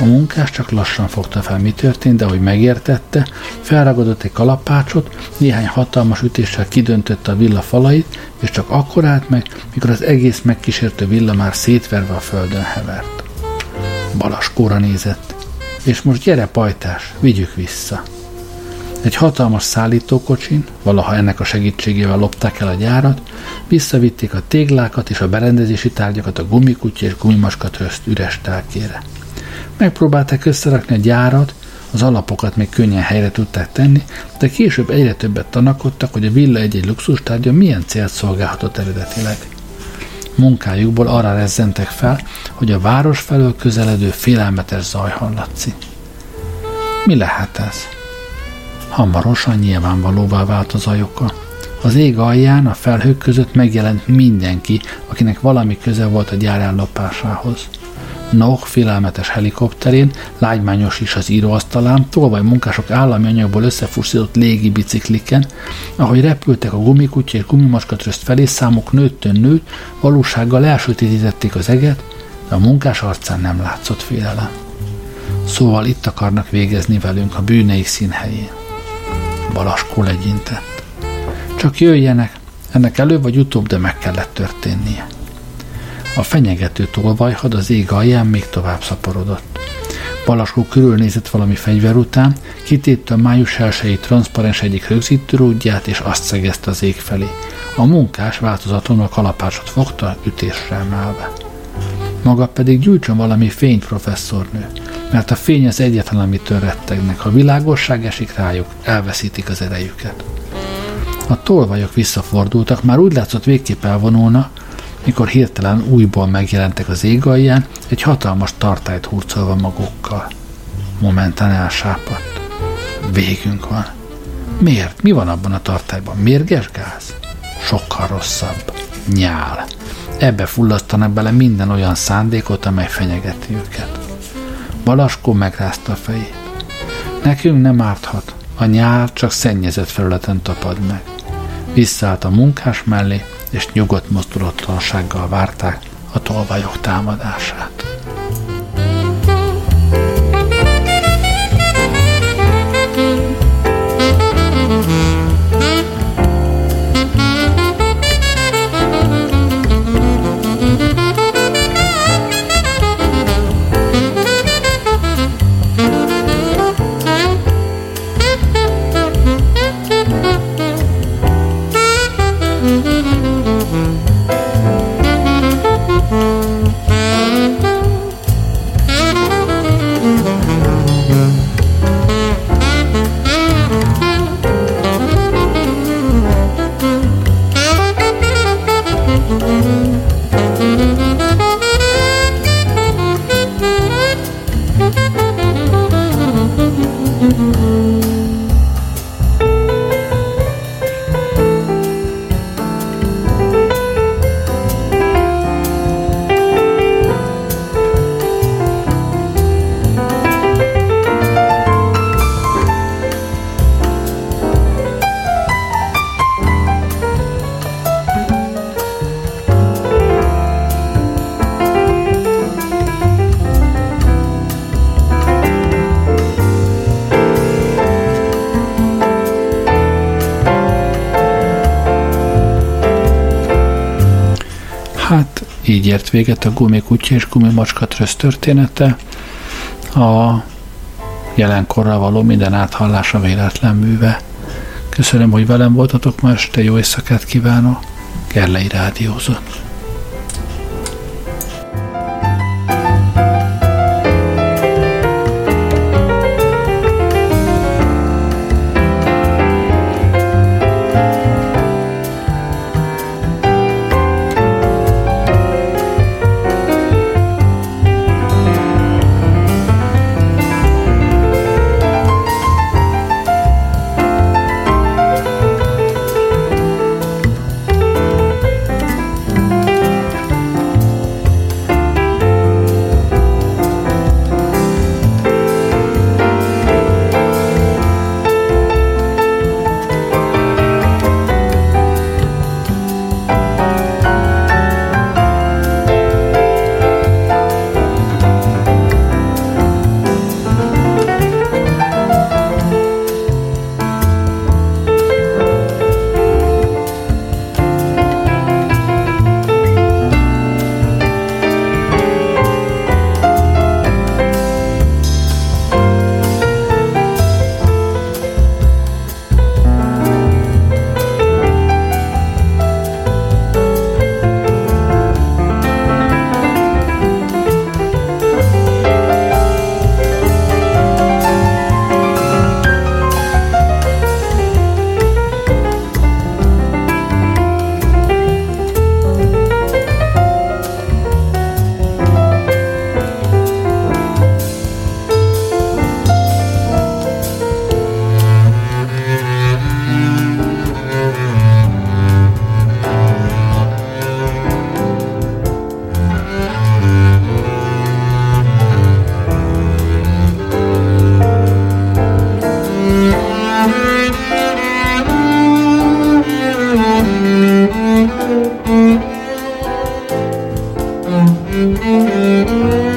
A munkás csak lassan fogta fel, mi történt, de ahogy megértette, felragadott egy kalapácsot, néhány hatalmas ütéssel kidöntötte a villa falait, és csak akkor állt meg, mikor az egész megkísértő villa már szétverve a földön hevert. Balaskóra nézett. És most gyere, pajtás, vigyük vissza. Egy hatalmas szállítókocsin, valaha ennek a segítségével lopták el a gyárat, visszavitték a téglákat és a berendezési tárgyakat a Gumi Kutya és Gumi Macska Tröszt üres telkére. Megpróbálták összerakni a gyárat, az alapokat még könnyen helyre tudták tenni, de később egyre többet tanakodtak, hogy a villa egy-egy luxustárgya milyen célt szolgálhatott eredetileg. Munkájukból arra rezzentek fel, hogy a város felől közeledő félelmetes zaj hallatszik. Mi lehet ez? Hamarosan nyilvánvalóvá vált a zajoka. Az ég alján a felhők között megjelent mindenki, akinek valami köze volt a gyár ellopásához. Noh félelmetes helikopterén, lágymányos is az íróasztalán, tolvaj munkások állami anyagból összefúszított légi bicikliken, ahogy repültek a gumikutya és gumimacska tröszt felé, számuk nőttön nőtt, valósággal elsötétítették az eget, de a munkás arcán nem látszott félelem. Szóval itt akarnak végezni velünk a bűneik színhelyén. Balaskó legyintett. Csak jöjjenek, ennek előbb vagy utóbb, de meg kellett történnie. A fenyegető tolvajhad az ég alján még tovább szaporodott. Balaskó körülnézett valami fegyver után, kitépte a május elsejei transzparens egyik rögzítőrúdját, és azt szegezte az ég felé. A munkás változatlanul a kalapácsot fogta, ütésre emelve. Maga pedig gyújtson valami fényt, professzornő, mert a fény az egyetlen, amitől rettegnek. Ha világosság esik rájuk, elveszítik az erejüket. A tolvajok visszafordultak, már úgy látszott végképp elvonulna, mikor hirtelen újból megjelentek az ég alján, egy hatalmas tartályt hurcolva magukkal. Momentán elsápadt. Végünk van. Miért? Mi van abban a tartályban? Mérges gáz? Sokkal rosszabb. Nyál. Ebbe fullasztanak bele minden olyan szándékot, amely fenyegeti őket. Balaskó megrázta a fejét. Nekünk nem árthat. A nyál csak szennyezett felületen tapad meg. Visszaállt a munkás mellé, és nyugodt mozdulatlansággal várták a tolvajok támadását. Thank you. Hát így ért véget a Gumi Kutya és Gumi Macska Tröszt története. A jelenkorra való minden áthallása véletlen műve. Köszönöm, hogy velem voltatok ma este, jó éjszakát kívánok. Gerlei Rádiózat. Thank you.